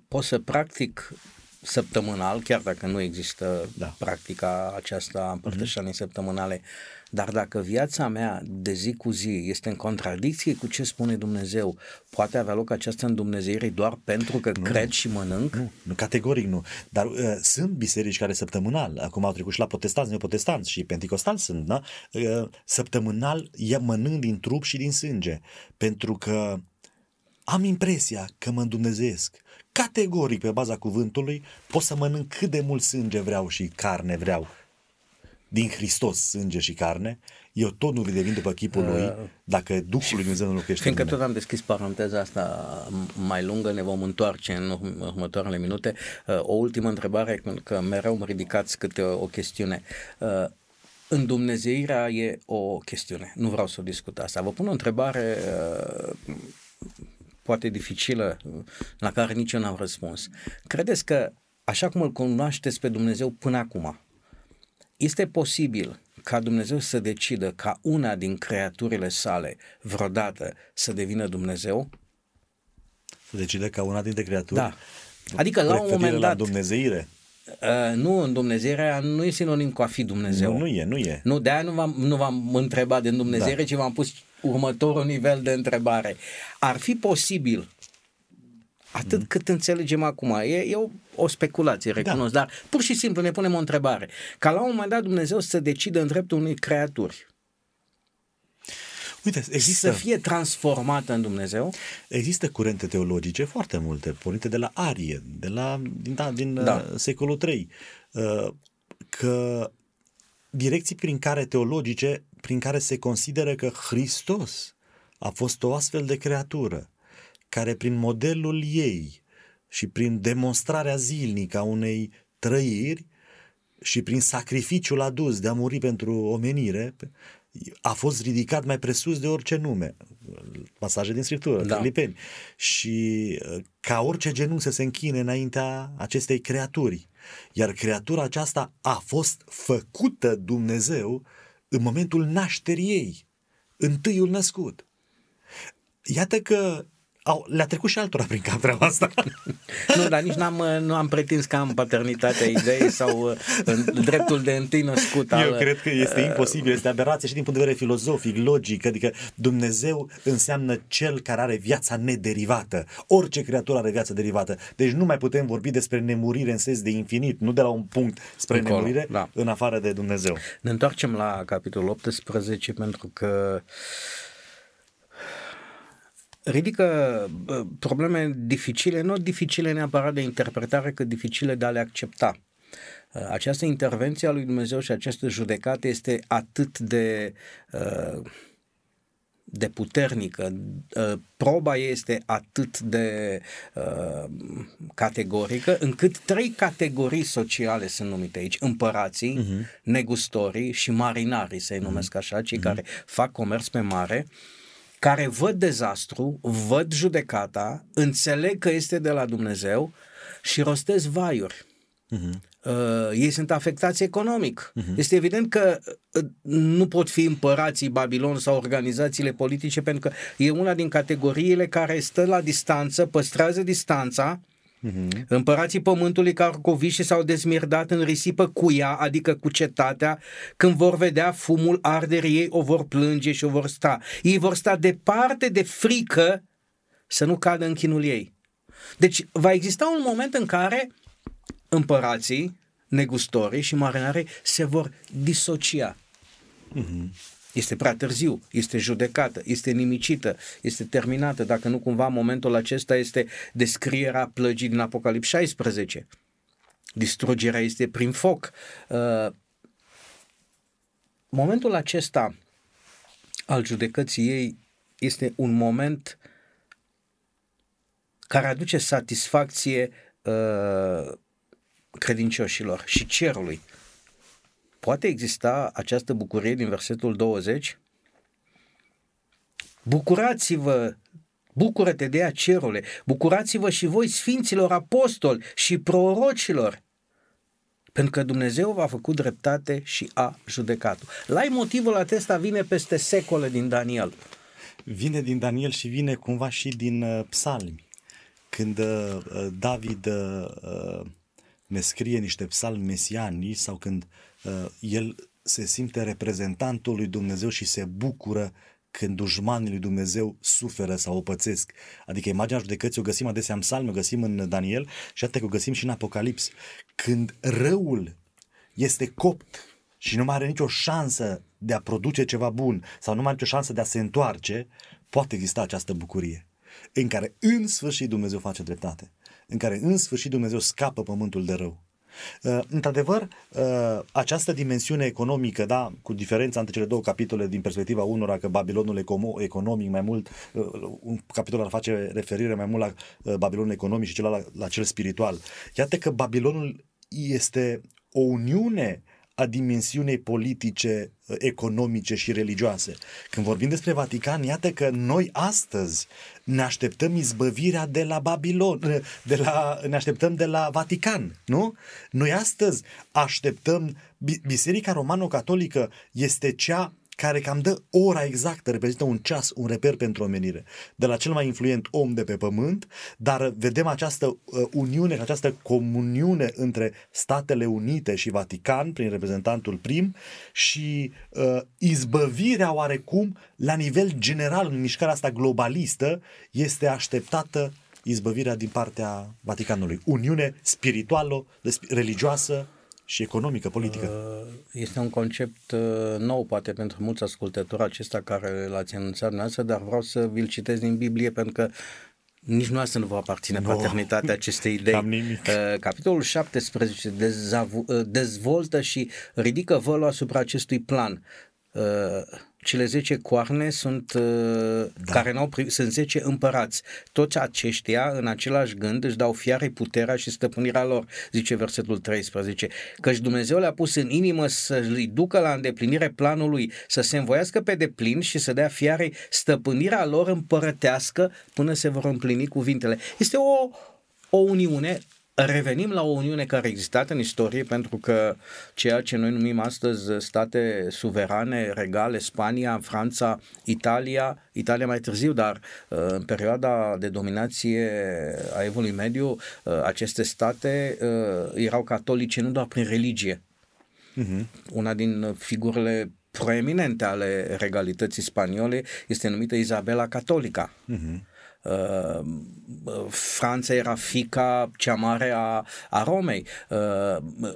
pot să practic săptămânal, chiar dacă nu există practica aceasta a împărtășanii săptămânale, dar dacă viața mea de zi cu zi este în contradicție cu ce spune Dumnezeu, poate avea loc această îndumnezeire doar pentru că cred și mănânc? Nu, categoric nu. Dar sunt biserici care săptămânal, acum au trecut și la protestanți, neoprotestanți și penticostali sunt, da? Săptămânal mănânc din trup și din sânge, pentru că am impresia că mă îndumnezeiesc. Categoric, pe baza cuvântului, pot să mănânc cât de mult sânge vreau și carne vreau. Din Hristos, sânge și carne, eu tot nu devin după chipul lui, dacă Duhul lui Dumnezeu nu locuiește. Fiindcă tot am deschis paranteza asta mai lungă, ne vom întoarce în următoarele minute. O ultimă întrebare, că mereu îmi ridicați câte o chestiune. Îndumnezeirea e o chestiune. Nu vreau să discut asta. Vă pun o întrebare poate dificilă, la care nici eu n-am răspuns. Credeți că, așa cum îl cunoașteți pe Dumnezeu până acum, este posibil ca Dumnezeu să decidă ca una din creaturile sale vreodată să devină Dumnezeu? Să decidă ca una dintre creaturi? Da. Adică la un moment dat... Dumnezeire. Nu, îndumnezeirea nu e sinonim cu a fi Dumnezeu. Nu e. Nu, de-aia nu v-am întrebat de îndumnezeire, ci v-am pus următorul nivel de întrebare. Ar fi posibil, atât cât înțelegem acum, e o speculație, recunosc, dar pur și simplu ne punem o întrebare, ca la un moment dat Dumnezeu să decidă în dreptul unei creaturi. Uite, există, să fie transformată în Dumnezeu? Există curente teologice foarte multe, pornite de la Arie, din secolul III, că direcții prin care se consideră că Hristos a fost o astfel de creatură, care prin modelul ei și prin demonstrarea zilnică a unei trăiri și prin sacrificiul adus de a muri pentru omenire, a fost ridicat mai presus de orice nume. Pasaje din Scriptură, Filipeni. Și ca orice genunchi să se închine înaintea acestei creaturi. Iar creatura aceasta a fost făcută Dumnezeu în momentul nașterii ei, întâiul născut. Iată că le-a trecut și altora prin cap treaba asta. Nu, dar nici nu am pretins că am paternitatea ideii sau dreptul de întâi născut. Eu cred că este imposibil, este aberație și din punct de vedere filozofic, logic, adică Dumnezeu înseamnă cel care are viața nederivată. Orice creatură are viața derivată. Deci nu mai putem vorbi despre nemurire în sens de infinit, nu de la un punct spre încolo, nemurire, da, în afară de Dumnezeu. Ne întoarcem la capitolul 18 pentru că ridică probleme dificile, nu dificile neapărat de interpretare, cât dificile de a le accepta. Această intervenție a lui Dumnezeu și această judecată este atât de puternică, proba este atât de categorică, încât trei categorii sociale sunt numite aici: împărații, negustorii și marinarii, se numesc așa, cei care fac comerț pe mare, care văd dezastru, văd judecata, înțeleg că este de la Dumnezeu și rostesc vaiuri. Ei sunt afectați economic. Este evident că nu pot fi împărații Babilon sau organizațiile politice, pentru că e una din categoriile care stă la distanță, păstrează distanța. Împărații pământului carcovișii s-au dezmirdat în risipă cu ea, adică cu cetatea. Când vor vedea fumul arderii ei, o vor plânge și o vor sta. Ei vor sta departe de frică să nu cadă în chinul ei. Deci va exista un moment în care împărații, negustorii și marinarii se vor disocia. Este prea târziu, este judecată, este nimicită, este terminată. Dacă nu cumva momentul acesta este descrierea plăgii din Apocalips 16. Distrugerea este prin foc. Momentul acesta al judecății ei este un moment care aduce satisfacție credincioșilor și cerului. Poate exista această bucurie din versetul 20? Bucurați-vă, bucură-te de ea, cerule, bucurați-vă și voi, sfinților apostoli și prorocilor, pentru că Dumnezeu v-a făcut dreptate și a judecat-o. Lai motivul acesta vine peste secole din Daniel. Vine din Daniel și vine cumva și din Psalmi, când David ne scrie niște psalmi mesianii, sau când el se simte reprezentantul lui Dumnezeu și se bucură când dușmanii lui Dumnezeu suferă sau o pățesc. Adică imaginea judecății o găsim adesea în psalmi, o găsim în Daniel și atât că o găsim și în Apocalips. Când răul este copt și nu mai are nicio șansă de a produce ceva bun sau nu mai are nicio șansă de a se întoarce, poate exista această bucurie în care în sfârșit Dumnezeu face dreptate, în care în sfârșit Dumnezeu scapă pământul de rău. Într-adevăr, această dimensiune economică, da, cu diferența între cele două capitole din perspectiva unora că Babilonul economic mai mult, un capitol ar face referire mai mult la Babilonul economic și celălalt la cel spiritual. Iată că Babilonul este o uniune a dimensiunei politice, economice și religioase. Când vorbim despre Vatican, iată că noi astăzi ne așteptăm izbăvirea de la Babilon, ne așteptăm de la Vatican, nu? Noi astăzi așteptăm, Biserica Romano-Catolică este cea care cam dă ora exactă, reprezintă un ceas, un reper pentru omenire, de la cel mai influent om de pe pământ, dar vedem această uniune, această comuniune între Statele Unite și Vatican, prin reprezentantul prim, și izbăvirea oarecum, la nivel general, în mișcarea asta globalistă, este așteptată izbăvirea din partea Vaticanului. Uniune spirituală, religioasă, și economică, politică. Este un concept nou, poate, pentru mulți ascultători, acesta care l-ați enunțat dumneavoastră, dar vreau să vi-l citesc din Biblie, pentru că nici noastră nu vă aparține paternitatea acestei idei. Capitolul 17 dezvoltă și ridică vălul asupra acestui plan. Cele 10 coarne sunt, da, care n-au primit, sunt 10 împărați. Toți aceștia, în același gând, își dau fiarei puterea și stăpânirea lor, zice versetul 13, căci Dumnezeu le-a pus în inimă să-i ducă la îndeplinire planul lui, să se învoiască pe deplin și să dea fiarei stăpânirea lor împărătească până se vor împlini cuvintele. Este o uniune Revenim la o uniune care a existat în istorie, pentru că ceea ce noi numim astăzi state suverane, regale, Spania, Franța, Italia mai târziu, dar în perioada de dominație a Evului Mediu, aceste state erau catolice nu doar prin religie. Una din figurile proeminente ale regalității spaniole este numită Isabela Catolica. Franța era fiica cea mare a Romei.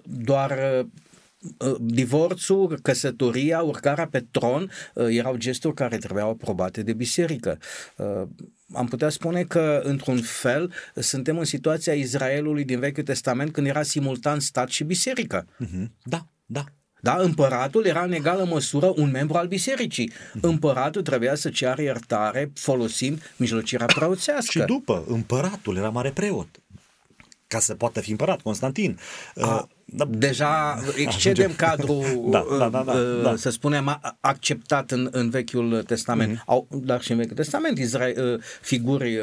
Doar divorțul, căsătoria, urcarea pe tron erau gesturi care trebuiau aprobate de biserică. Am putea spune că, într-un fel, suntem în situația Israelului din Vechiul Testament, când era simultan stat și biserică. Da, împăratul era în egală măsură un membru al bisericii. Împăratul trebuia să ceară iertare folosind mijlocirea preoțească. Și după, împăratul era mare preot, ca să poată fi împărat, Constantin. Deja excedem cadrul, să spunem, acceptat în Vechiul Testament. Dar și în Vechiul Testament figuri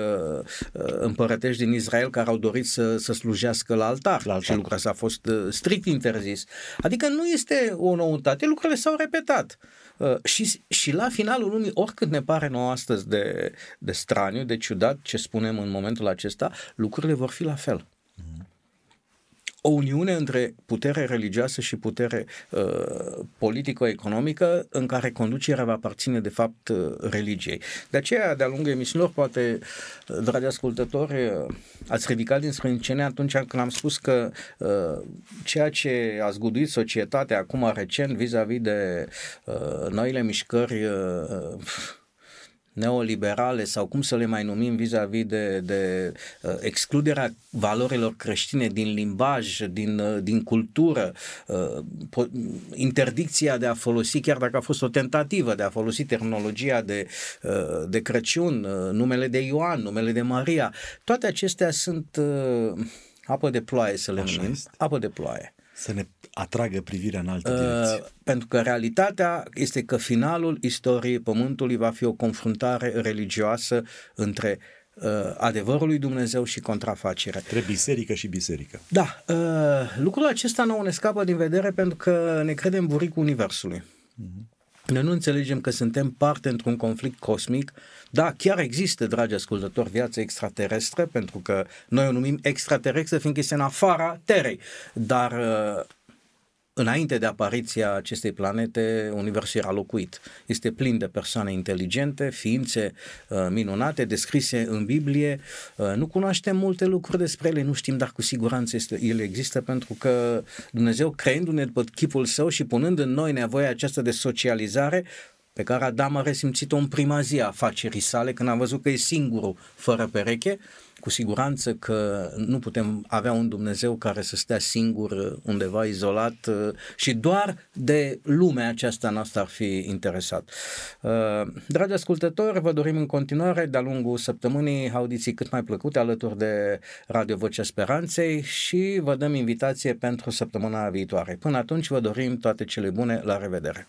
împărătești din Israel care au dorit să slujească la altar, și lucrul ăsta a fost strict interzis. Adică nu este o noutate, lucrurile s-au repetat. Și la finalul lumii, oricât ne pare nouă astăzi de straniu, de ciudat ce spunem în momentul acesta, lucrurile vor fi la fel. O uniune între putere religioasă și putere politico-economică, în care conducerea va aparține de fapt religiei. De aceea, de-a lungul emisiunilor, poate, dragi ascultători, ați ridicat din sprâncene atunci când am spus că ceea ce a zguduit societatea acum recent vis-a-vis de noile mișcări neoliberale, sau cum să le mai numim, vis-a-vis de excluderea valorilor creștine din limbaj, din cultură, interdicția de a folosi, chiar dacă a fost o tentativă, de a folosi terminologia de Crăciun, numele de Ioan, numele de Maria. Toate acestea sunt apă de ploaie, să le numim, apă de ploaie. Să ne atragă privirea în altă direcție. Pentru că realitatea este că finalul istoriei Pământului va fi o confruntare religioasă între adevărul lui Dumnezeu și contrafacere. Între biserică și biserică. Da. Lucrul acesta nu ne scapă din vedere, pentru că ne credem buricul Universului. Noi nu înțelegem că suntem parte într-un conflict cosmic. Da, chiar există, dragi ascultători, viață extraterestră, pentru că noi o numim extraterestră, fiindcă este în afara Terei. Dar înainte de apariția acestei planete, universul era locuit. Este plin de persoane inteligente, ființe minunate, descrise în Biblie. Nu cunoaștem multe lucruri despre ele, nu știm, dar cu siguranță ele există, pentru că Dumnezeu, creându-ne după chipul său și punând în noi nevoia aceasta de socializare, pe care Adam a resimțit-o în prima zi a afacerii sale, când a văzut că e singurul fără pereche, cu siguranță că nu putem avea un Dumnezeu care să stea singur undeva izolat și doar de lumea aceasta noastră ar fi interesat. Dragi ascultători, vă dorim în continuare, de-a lungul săptămânii, audiții cât mai plăcute alături de Radio Vocea Speranței și vă dăm invitație pentru săptămâna viitoare. Până atunci, vă dorim toate cele bune, la revedere!